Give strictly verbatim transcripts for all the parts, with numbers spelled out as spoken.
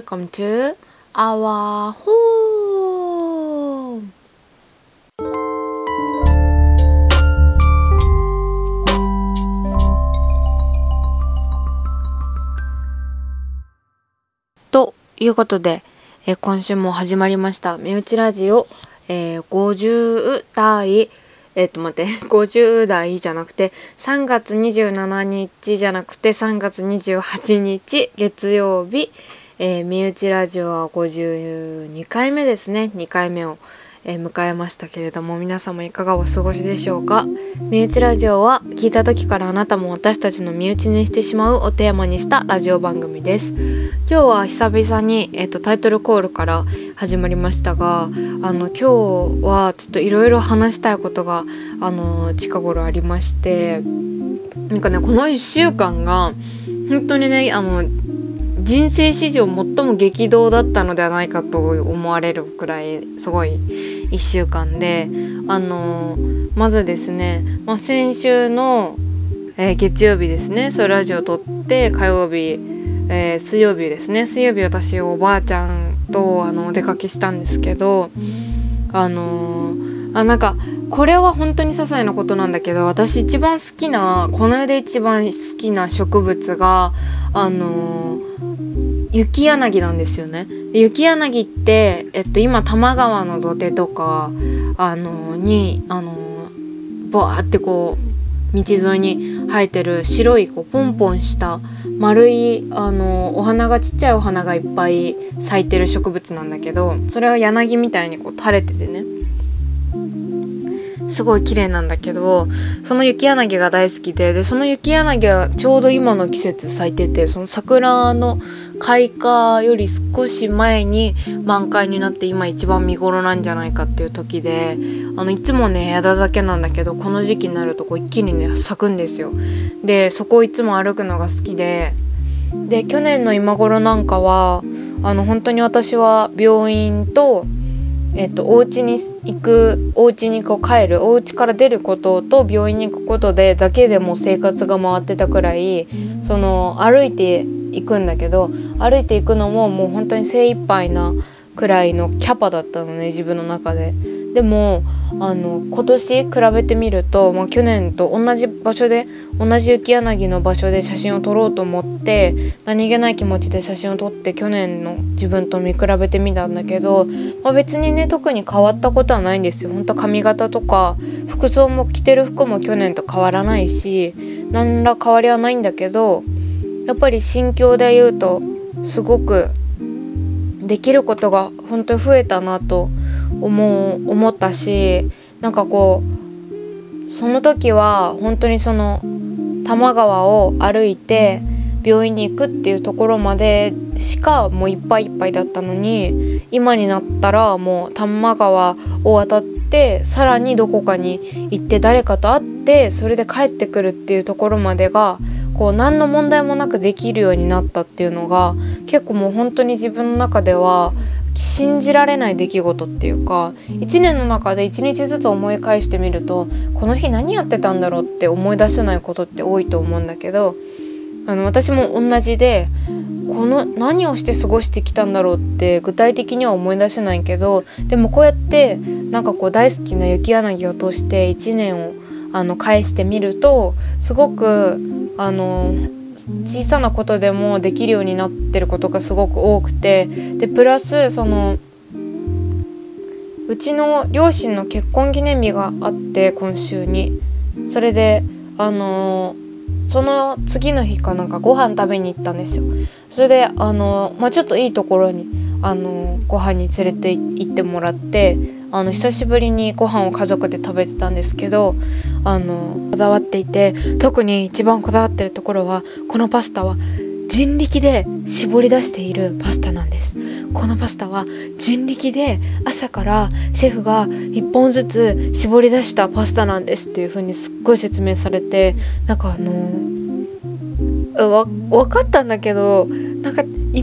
Welcome to our home. ということで、えー、今週も始まりました身内ラジオ、えー、50代えっと待って50代じゃなくてさんがつにじゅうしちにちじゃなくてさんがつにじゅうはちにち月曜日、えー、身内ラジオはごじゅうにかいめですね。にかいめを、えー、迎えましたけれども、皆様いかがお過ごしでしょうか。身内ラジオは聞いた時からあなたも私たちの身内にしてしまうをテーマにしたラジオ番組です。今日は久々に、えー、とタイトルコールから始まりましたが、あの今日はちょっといろいろ話したいことがあの近頃ありまして、なんかねこのいっしゅうかんが本当にねあの人生史上最も激動だったのではないかと思われるくらいすごいいっしゅうかんで、あのまずですね、まあ、先週の、えー、月曜日ですね、そうラジオを撮って火曜日、えー、水曜日ですね水曜日私おばあちゃんとあのお出かけしたんですけど、あのー、あなんかこれは本当に些細なことなんだけど、私一番好きなこの世で一番好きな植物があのー、雪柳なんですよね。雪柳って、えっと、今多摩川の土手とか、あのー、に、あのー、バーってこう道沿いに生えてる白いこうポンポンした丸いあのお花がちっちゃいお花がいっぱい咲いてる植物なんだけど、それは柳みたいにこう垂れててねすごい綺麗なんだけど、その雪柳が大好きで、でその雪柳はちょうど今の季節咲いてて、その桜の開花より少し前に満開になって今一番見頃なんじゃないかっていう時で、あのいつもね枝だけなんだけどこの時期になるとこう一気にね咲くんですよ。でそこをいつも歩くのが好きで、で去年の今頃なんかはあの本当に私は病院とえっと、お家に行くお家にこう帰るお家から出ることと病院に行くことでだけでも生活が回ってたくらい、その歩いていくんだけど、歩いていくのももう本当に精一杯なくらいのキャパだったのね自分の中で。でもあの今年比べてみると、まあ、去年と同じ場所で同じ雪柳の場所で写真を撮ろうと思って何気ない気持ちで写真を撮って去年の自分と見比べてみたんだけど、まあ、別にね特に変わったことはないんですよ。本当髪型とか服装も着てる服も去年と変わらないし何ら変わりはないんだけど、やっぱり心境で言うとすごくできることが本当に増えたなと思う思ったし、なんかこうその時は本当にその多摩川を歩いて病院に行くっていうところまでしかもういっぱいいっぱいだったのに、今になったらもう多摩川を渡ってさらにどこかに行って誰かと会ってそれで帰ってくるっていうところまでがこう何の問題もなくできるようになったっていうのが結構もう本当に自分の中では信じられない出来事っていうか、いちねんの中でいちにちずつ思い返してみるとこの日何やってたんだろうって思い出せないことって多いと思うんだけど、あの私も同じでこの何をして過ごしてきたんだろうって具体的には思い出せないけど、でもこうやってなんかこう大好きな雪柳を通していちねんをあの返してみるとすごくあの小さなことでもできるようになってることがすごく多くて、でプラスそのうちの両親の結婚記念日があって今週に、それであのその次の日かなんかご飯食べに行ったんですよ。それであの、まあ、ちょっといいところにあのご飯に連れて行ってもらって、あの久しぶりにご飯を家族で食べてたんですけど、あのこだわっていて、特に一番こだわってるところはこのパスタは人力で絞り出しているパスタなんです。このパスタは人力で朝からシェフがいっぽんずつ絞り出したパスタなんですっていう風にすっごい説明されて、なんかあのー、わ分かったんだけど、なんかい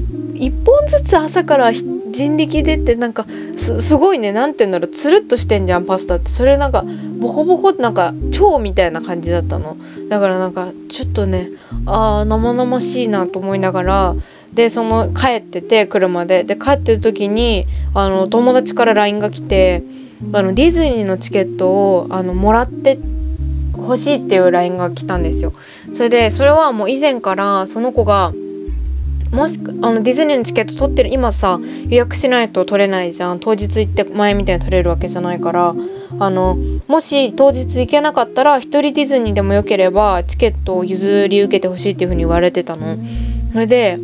っぽんずつ朝から人力でってなんか す, すごいねなんていうんだろうつるっとしてんじゃんパスタって。それなんかボコボコってなんか蝶みたいな感じだったの。だからなんかちょっとねあー生々しいなと思いながら、でその帰ってて車でで帰ってる時にあの友達から ライン が来て、あのディズニーのチケットをあのもらって欲しいっていう ライン が来たんですよ。それでそれはもう以前からその子がもしあのディズニーのチケット取ってる、今さ予約しないと取れないじゃん、当日行って前みたいに取れるわけじゃないから、あのもし当日行けなかったら一人ディズニーでもよければチケットを譲り受けてほしいっていうふうに言われてたの。それで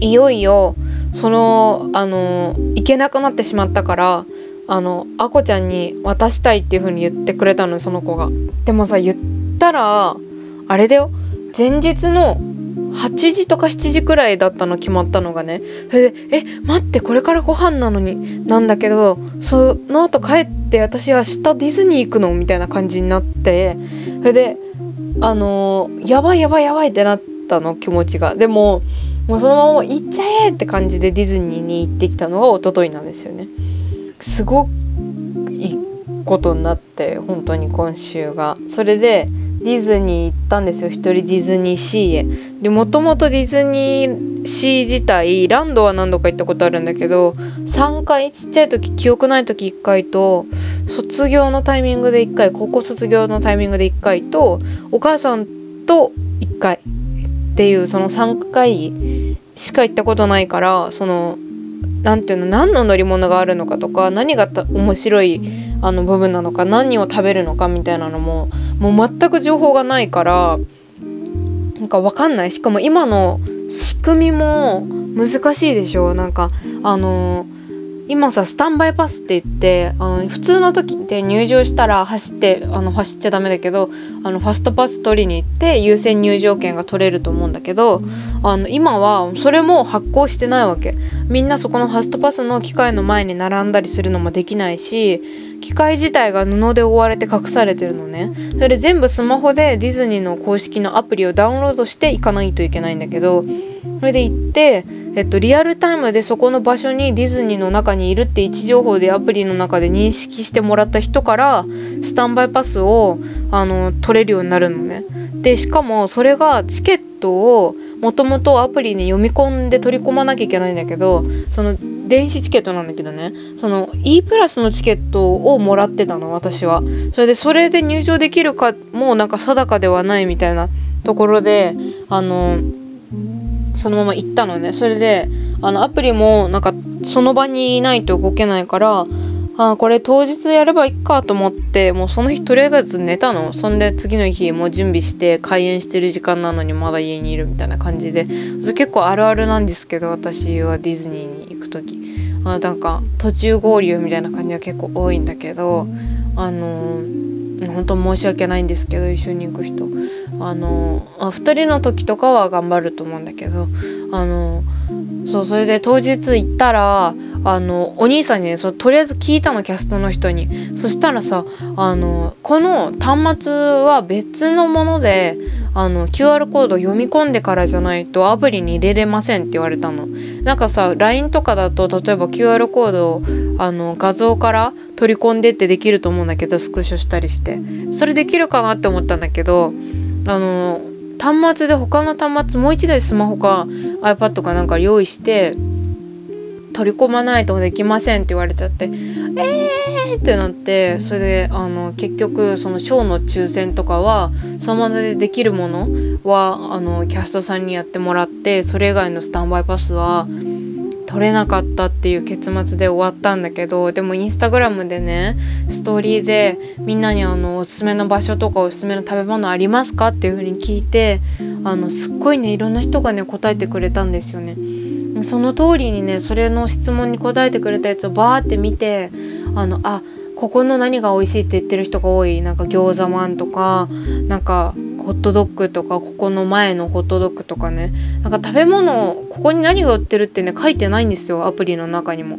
いよいよそのあの行けなくなってしまったから、あのあこちゃんに渡したいっていうふうに言ってくれたのその子が。でもさ言ったらあれだよ、前日のはちじとかしちじくらいだったの決まったのがね。それでえ待ってこれからご飯なのになんだけどその後帰って私明日ディズニー行くのみたいな感じになって、それであのー、やばいやばいやばいってなったの気持ちが。でももうそのまま行っちゃえって感じでディズニーに行ってきたのが一昨日なんですよね。すごいことになって本当に今週が。それでディズニー行ったんですよ、一人ディズニーシーへ。でもともとディズニーシー自体ランドは何度か行ったことあるんだけど、さんかいちっちゃい時記憶ない時いっかいと、卒業のタイミングでいっかい、高校卒業のタイミングでいっかいと、お母さんといっかいっていう、そのさんかいしか行ったことないから、そのなんていうの、何の乗り物があるのかとか、何がた面白いあの部分なのか、何を食べるのかみたいなのももう全く情報がないからなんか分かんない。しかも今の仕組みも難しいでしょ。なんかあのー、今さスタンバイパスって言って、あの普通の時って入場したら走ってあの走っちゃダメだけど、あのファストパス取りに行って優先入場券が取れると思うんだけど、あの今はそれも発行してないわけ。みんなそこのファストパスの機械の前に並んだりするのもできないし、機械自体が布で覆われて隠されてるのね。それで全部スマホでディズニーの公式のアプリをダウンロードしていかないといけないんだけど、それで行って、えっと、リアルタイムでそこの場所にディズニーの中にいるって位置情報でアプリの中で認識してもらった人からスタンバイパスをあの取れるようになるのね。でしかもそれがチケットをもともとアプリに読み込んで取り込まなきゃいけないんだけど、その電子チケットなんだけどね、その E プラスのチケットをもらってたの私は。それでそれで入場できるかもうなんか定かではないみたいなところであのそのまま行ったのね。それであのアプリもなんかその場にいないと動けないから、あこれ当日やればいいかと思って、もうその日とりあえず寝たの。そんで次の日もう準備して開園してる時間なのにまだ家にいるみたいな感じで、結構あるあるなんですけど、私はディズニーに行く時あなんか途中合流みたいな感じは結構多いんだけど、あのー、本当申し訳ないんですけど、一緒に行く人あのー、あふたりの時とかは頑張ると思うんだけど、あのー、そうそれで当日行ったらあのお兄さんにね、そとりあえず聞いたのキャストの人に。そしたらさあのこの端末は別のものであの キューアール コードを読み込んでからじゃないとアプリに入れれませんって言われたの。なんかさ ライン とかだと例えば キューアール コードをあの画像から取り込んでってできると思うんだけど、スクショしたりしてそれできるかなって思ったんだけど、あの端末で他の端末もう一台スマホか iPad かなんか用意して取り込まないとできませんって言われちゃって、えーってなって、それであの結局そのショーの抽選とかはその場でできるものはあのキャストさんにやってもらって、それ以外のスタンバイパスは取れなかったっていう結末で終わったんだけど、でもインスタグラムでねストーリーでみんなにあのおすすめの場所とかおすすめの食べ物ありますかっていう風に聞いて、あのすっごいねいろんな人がね答えてくれたんですよね。その通りにねそれの質問に答えてくれたやつをバーって見て、あのあここの何が美味しいって言ってる人が多い、なんか餃子まんとかなんかホットドッグとか、ここの前のホットドッグとかね、なんか食べ物ここに何が売ってるってね書いてないんですよアプリの中にも。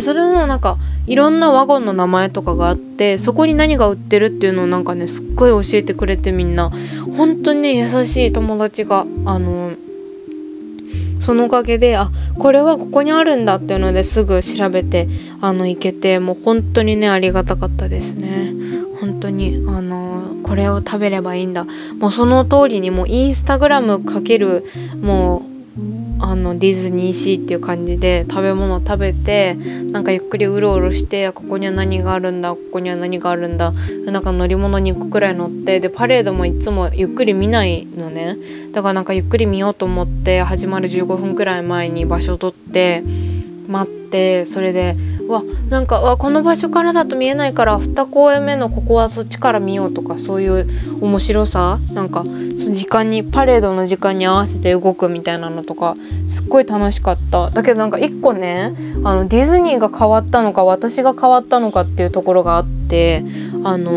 それのなんかいろんなワゴンの名前とかがあって、そこに何が売ってるっていうのをなんかねすっごい教えてくれて、みんな本当にね優しい友達があのそのおかげであこれはここにあるんだっていうのですぐ調べてあの行けて、もう本当にねありがたかったですね。本当にあのこれを食べればいいんだ、もうその通りにもうインスタグラムかけるもうあのディズニーシーっていう感じで食べ物食べて、なんかゆっくりうろうろして、ここには何があるんだここには何があるんだ、なんか乗り物にいっこくらい乗って、でパレードもいつもゆっくり見ないのね。だからなんかゆっくり見ようと思って、始まるじゅうごふんくらい前に場所を取って待って、それでわなんかわこの場所からだと見えないからに公演目のここはそっちから見ようとか、そういう面白さ、なんかそ時間にパレードの時間に合わせて動くみたいなのとかすっごい楽しかった。だけどなんかいっこね、あのディズニーが変わったのか私が変わったのかっていうところがあって、あの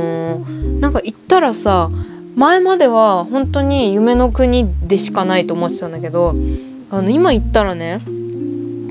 ー、なんか行ったらさ、前までは本当に夢の国でしかないと思ってたんだけど、あの今行ったらね、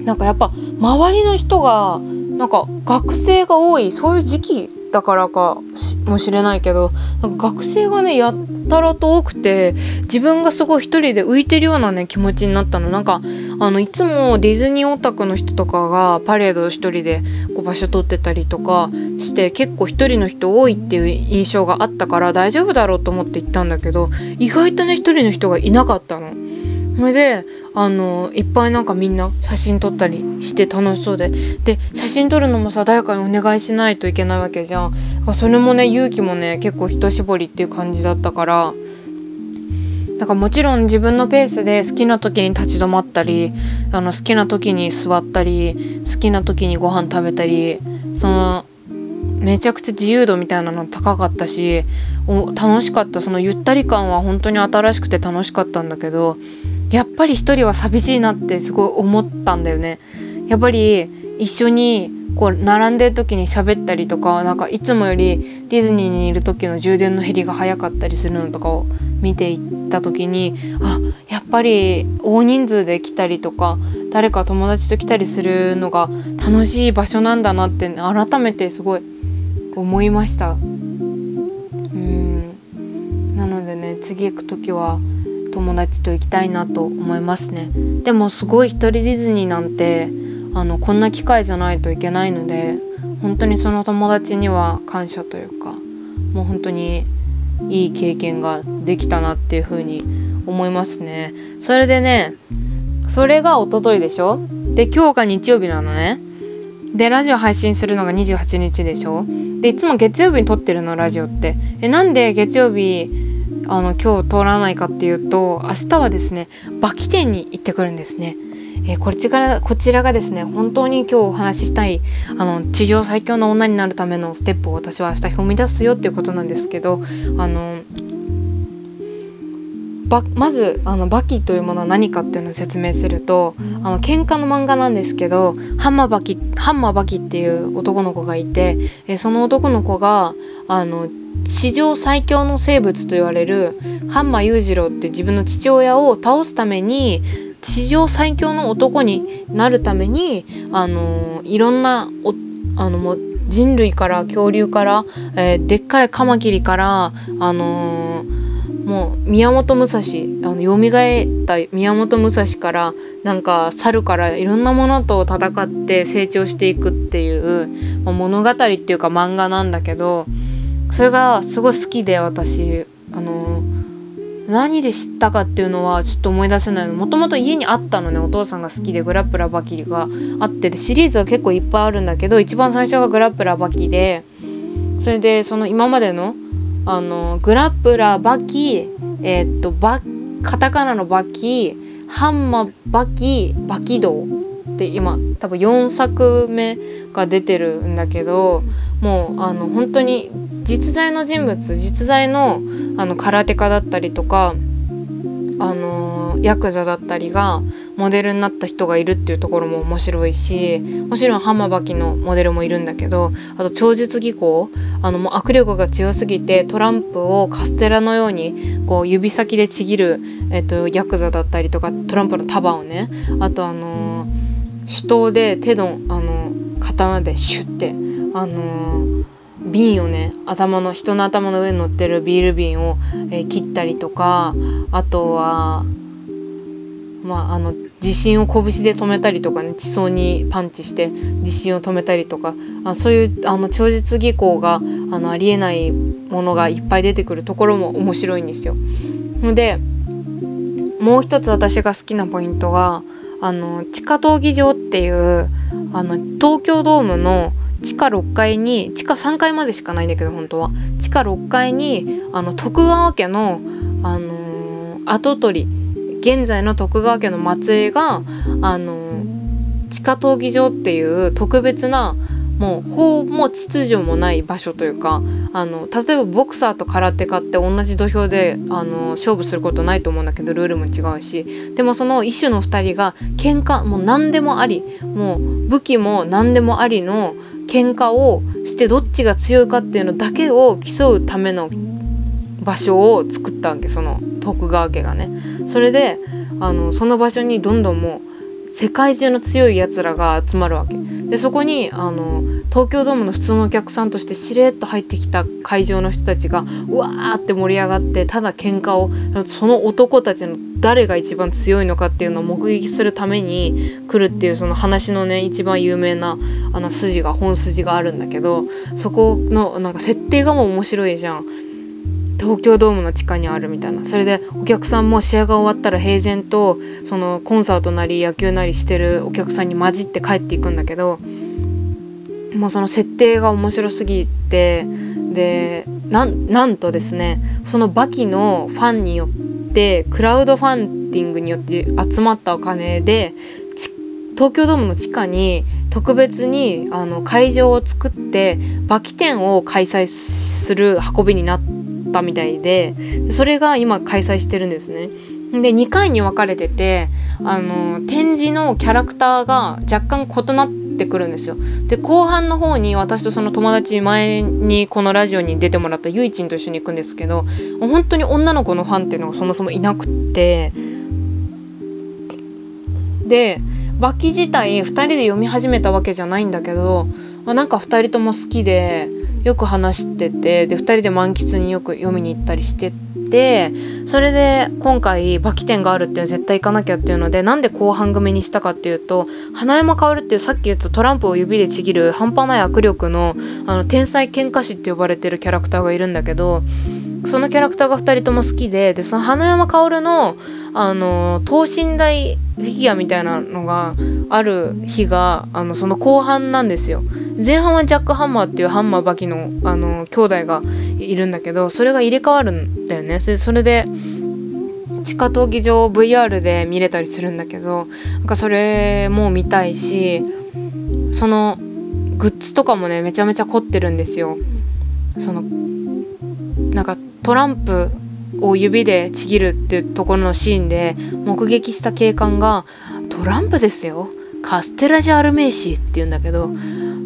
なんかやっぱ周りの人がなんか学生が多い、そういう時期だからかもしれないけど、なんか学生がねやたらと多くて、自分がすごい一人で浮いてるようなね気持ちになったの。なんかあのいつもディズニーオタクの人とかがパレードを一人でこう場所取ってたりとかして、結構一人の人多いっていう印象があったから大丈夫だろうと思って行ったんだけど、意外とね一人の人がいなかったの。それであのいっぱいなんかみんな写真撮ったりして楽しそうで、で写真撮るのもさ誰かにお願いしないといけないわけじゃん。それもね勇気もね結構一絞りっていう感じだったから、だからもちろん自分のペースで好きな時に立ち止まったり、あの好きな時に座ったり、好きな時にご飯食べたり、そのめちゃくちゃ自由度みたいなの高かったし楽しかった。そのゆったり感は本当に新しくて楽しかったんだけど、やっぱり一人は寂しいなってすごい思ったんだよね。やっぱり一緒にこう並んでる時に喋ったりとか、なんかいつもよりディズニーにいる時の充電の減りが早かったりするのとかを見ていった時に、あやっぱり大人数で来たりとか誰か友達と来たりするのが楽しい場所なんだなって、ね、改めてすごい思いました。うんなのでね、次行く時は友達と行きたいなと思いますね。でもすごい一人ディズニーなんてあのこんな機会じゃないといけないので、本当にその友達には感謝というか、もう本当にいい経験ができたなっていう風に思いますね。それでね、それが一昨日でしょ、で今日が日曜日なのね。でラジオ配信するのがにじゅうはちにちでしょ。でいつも月曜日に撮ってるのラジオって。えなんで月曜日あの今日通らないかっていうと、明日はですねバキ店に行ってくるんですね。えー、こちらこちらがですね、本当に今日お話ししたいあの地上最強の女になるためのステップを私は明日踏み出すよっていうことなんですけど、あのばまずあのバキというものは何かっていうのを説明すると、あの喧嘩の漫画なんですけど、ハンマーバキハンマーバキっていう男の子がいて、えー、その男の子があの史上最強の生物と言われる範馬勇次郎って自分の父親を倒すために、史上最強の男になるためにあのいろんなおあのもう人類から恐竜から、えー、でっかいカマキリからあのーもう宮本武蔵あのよみがえった宮本武蔵からなんか猿からいろんなものと戦って成長していくっていう、まあ、物語っていうか漫画なんだけど、それがすごい好きで、私あの何で知ったかっていうのはちょっと思い出せないの。もともと家にあったのね、お父さんが好きでグラップラーバキがあって、でシリーズは結構いっぱいあるんだけど、一番最初がグラップラーバキで、それでその今までのあのグラップラーバキ、えー、っとバカタカナのバキ、ハンマバキ、バキドウって今多分よんさくめが出てるんだけど、もうあの本当に実在の人物、実在の、あの空手家だったりとか、あのー、ヤクザだったりがモデルになった人がいるっていうところも面白いし、もちろんハンマーバキのモデルもいるんだけど、あと超絶技巧、あのもう握力が強すぎてトランプをカステラのようにこう指先でちぎる、えっと、ヤクザだったりとか、トランプの束をね、あと、あのー、手刀で手の、あのー、刀でシュッて、あのー瓶をね、頭の人の頭の上に乗ってるビール瓶を、えー、切ったりとか、あとはまああの地震を拳で止めたりとかね、地層にパンチして地震を止めたりとか、あそういうあの超絶技巧があのありえないものがいっぱい出てくるところも面白いんですよ。でもう一つ私が好きなポイントがあの地下闘技場っていうあの東京ドームの地下ろっかいに地下さんがいまでしかないんだけど本当は地下ろっかいにあの徳川家の、あのー、跡取り現在の徳川家の末裔が、あのー、地下闘技場っていう特別なもう法も秩序もない場所というかあの例えばボクサーと空手家って同じ土俵であの勝負することないと思うんだけどルールも違うしでもその一種のふたりが喧嘩もう何でもありもう武器も何でもありの喧嘩をしてどっちが強いかっていうのだけを競うための場所を作ったわけその徳川家がね。それであのその場所にどんどんもう世界中の強いやつらが集まるわけでそこにあの東京ドームの普通のお客さんとしてしれっと入ってきた会場の人たちがうわーって盛り上がってただ喧嘩をその男たちの誰が一番強いのかっていうのを目撃するために来るっていうその話のね一番有名なあの筋が本筋があるんだけどそこのなんか設定がもう面白いじゃん。東京ドームの地下にあるみたいな。それでお客さんも試合が終わったら平然とそのコンサートなり野球なりしてるお客さんに混じって帰っていくんだけどもうその設定が面白すぎてで な, なんとですねそのバキのファンによってクラウドファンディングによって集まったお金で東京ドームの地下に特別にあの会場を作ってバキ展を開催する運びになってみたいでそれが今開催してるんですね。でにかいに分かれててあの展示のキャラクターが若干異なってくるんですよ。で後半の方に私とその友達前にこのラジオに出てもらったゆいちんと一緒に行くんですけど本当に女の子のファンっていうのがそもそもいなくってでバキ自体ふたりで読み始めたわけじゃないんだけどなんかふたりとも好きでよく話しててでふたりで満喫によく読みに行ったりしててそれで今回バキ展があるっていうの絶対行かなきゃっていうのでなんで後半組にしたかっていうと花山薫っていうさっき言ったトランプを指でちぎる半端ない握力 の, あの天才喧嘩師って呼ばれてるキャラクターがいるんだけどそのキャラクターがふたりとも好き で, でその花山薫 の, あの等身大フィギュアみたいなのがある日があのその後半なんですよ。前半はジャックハンマーっていうハンマーバキ の, あの兄弟がいるんだけどそれが入れ替わるんだよね。それで地下闘技場を ブイアール で見れたりするんだけどなんかそれも見たいしそのグッズとかもねめちゃめちゃ凝ってるんですよ。そのなんかトランプを指でちぎるっていうところのシーンで目撃した警官がトランプですよカステラジャールメイシーって言うんだけど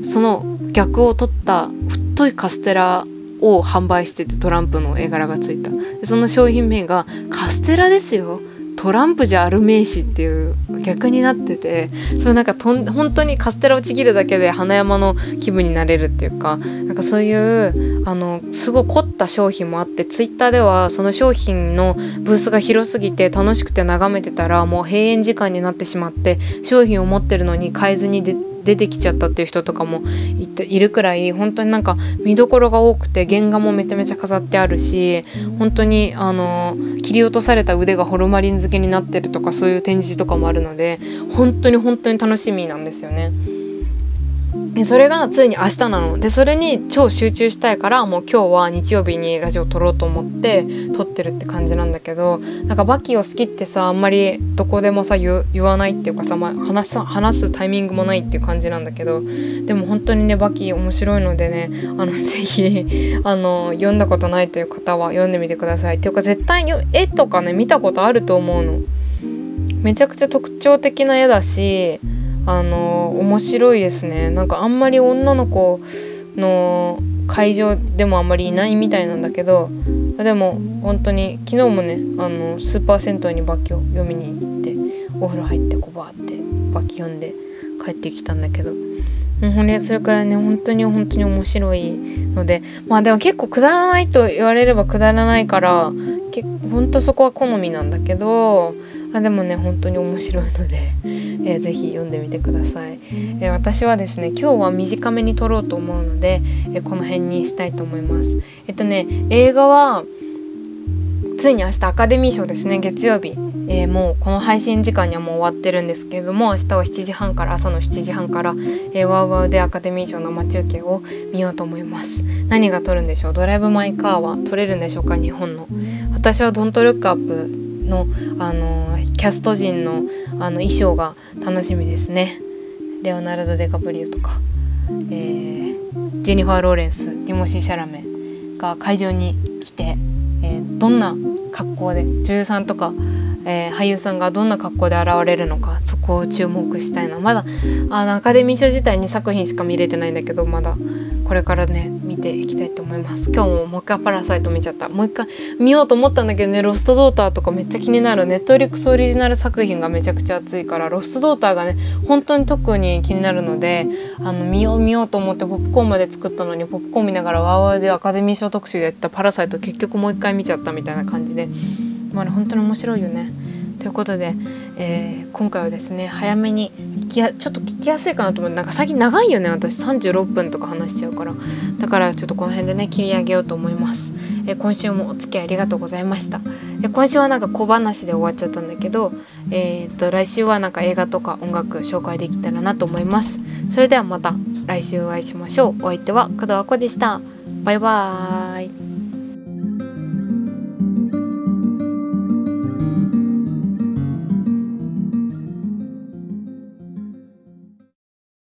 その逆を取った太いカステラを販売しててトランプの絵柄がついたその商品名がカステラですよトランプじゃあるめいしっていう逆になっててそのなんかとん本当にカステラをちぎるだけで花山の気分になれるっていうかなんかそういうあのすごい凝った商品もあってツイッターではその商品のブースが広すぎて楽しくて眺めてたらもう閉園時間になってしまって商品を持ってるのに買えずに出て出てきちゃったっていう人とかも い, ているくらい本当になんか見どころが多くて原画もめちゃめちゃ飾ってあるし本当にあの切り落とされた腕がホルマリン漬けになってるとかそういう展示とかもあるので本当に本当に楽しみなんですよね。それがついに明日なのでそれに超集中したいからもう今日は日曜日にラジオ撮ろうと思って撮ってるって感じなんだけどなんかバキを好きってさあんまりどこでもさ 言, 言わないっていうかさ、まあ、話す、話すタイミングもないっていう感じなんだけどでも本当にねバキ面白いのでねあのぜひあの読んだことないという方は読んでみてくださいっていうか絶対絵とかね見たことあると思うのめちゃくちゃ特徴的な絵だしあの面白いですね。なんかあんまり女の子の会場でもあんまりいないみたいなんだけどでも本当に昨日もねあのスーパー銭湯にバキを読みに行ってお風呂入ってこうバーってバキ読んで帰ってきたんだけどそれからね本当に本当に面白いのでまあでも結構くだらないと言われればくだらないから本当そこは好みなんだけどあでもね本当に面白いので、えー、ぜひ読んでみてください、えー、私はですね今日は短めに撮ろうと思うので、えー、この辺にしたいと思います。えっとね映画はついに明日アカデミー賞ですね、月曜日、えー、もうこの配信時間にはもう終わってるんですけれども、明日はしちじはんから、朝のしちじはんから、えー、ワウワウでアカデミー賞の生中継を見ようと思います。何が撮るんでしょう。ドライブマイカーは撮れるんでしょうか、日本の。私は Don't Look Up の、あのー、キャスト陣の、あの衣装が楽しみですね。レオナルド・デカプリオとか、えー、ジェニファー・ローレンス、ティモシー・シャラメが会場に来て、えー、どんな格好で女優さんとか、えー、俳優さんがどんな格好で現れるのか、そこを注目したいな。まだあのアカデミー賞自体にさくひんしか見れてないんだけど、まだこれからね見ていきたいと思います。今日ももう一回パラサイト見ちゃった。もう一回見ようと思ったんだけどね、ロストドーターとかめっちゃ気になる。ネットリックスオリジナル作品がめちゃくちゃ熱いから、ロストドーターがね本当に特に気になるので、あの見よう見ようと思ってポップコーンまで作ったのに、ポップコーン見ながらワーワーでアカデミー賞特集でやったパラサイト結局もう一回見ちゃったみたいな感じで、まあね、本当に面白いよね。ということで、えー、今回はですね、早めに聞きやちょっと聞きやすいかなと思って、なんか最近長いよね、私さんじゅうろっぷんとか話しちゃうから、だからちょっとこの辺でね切り上げようと思います。えー、今週もお付き合いありがとうございました。で、今週はなんか小話で終わっちゃったんだけど、えー、っと来週はなんか映画とか音楽紹介できたらなと思います。それではまた来週お会いしましょう。お相手は工藤あこでした。バイバーイ。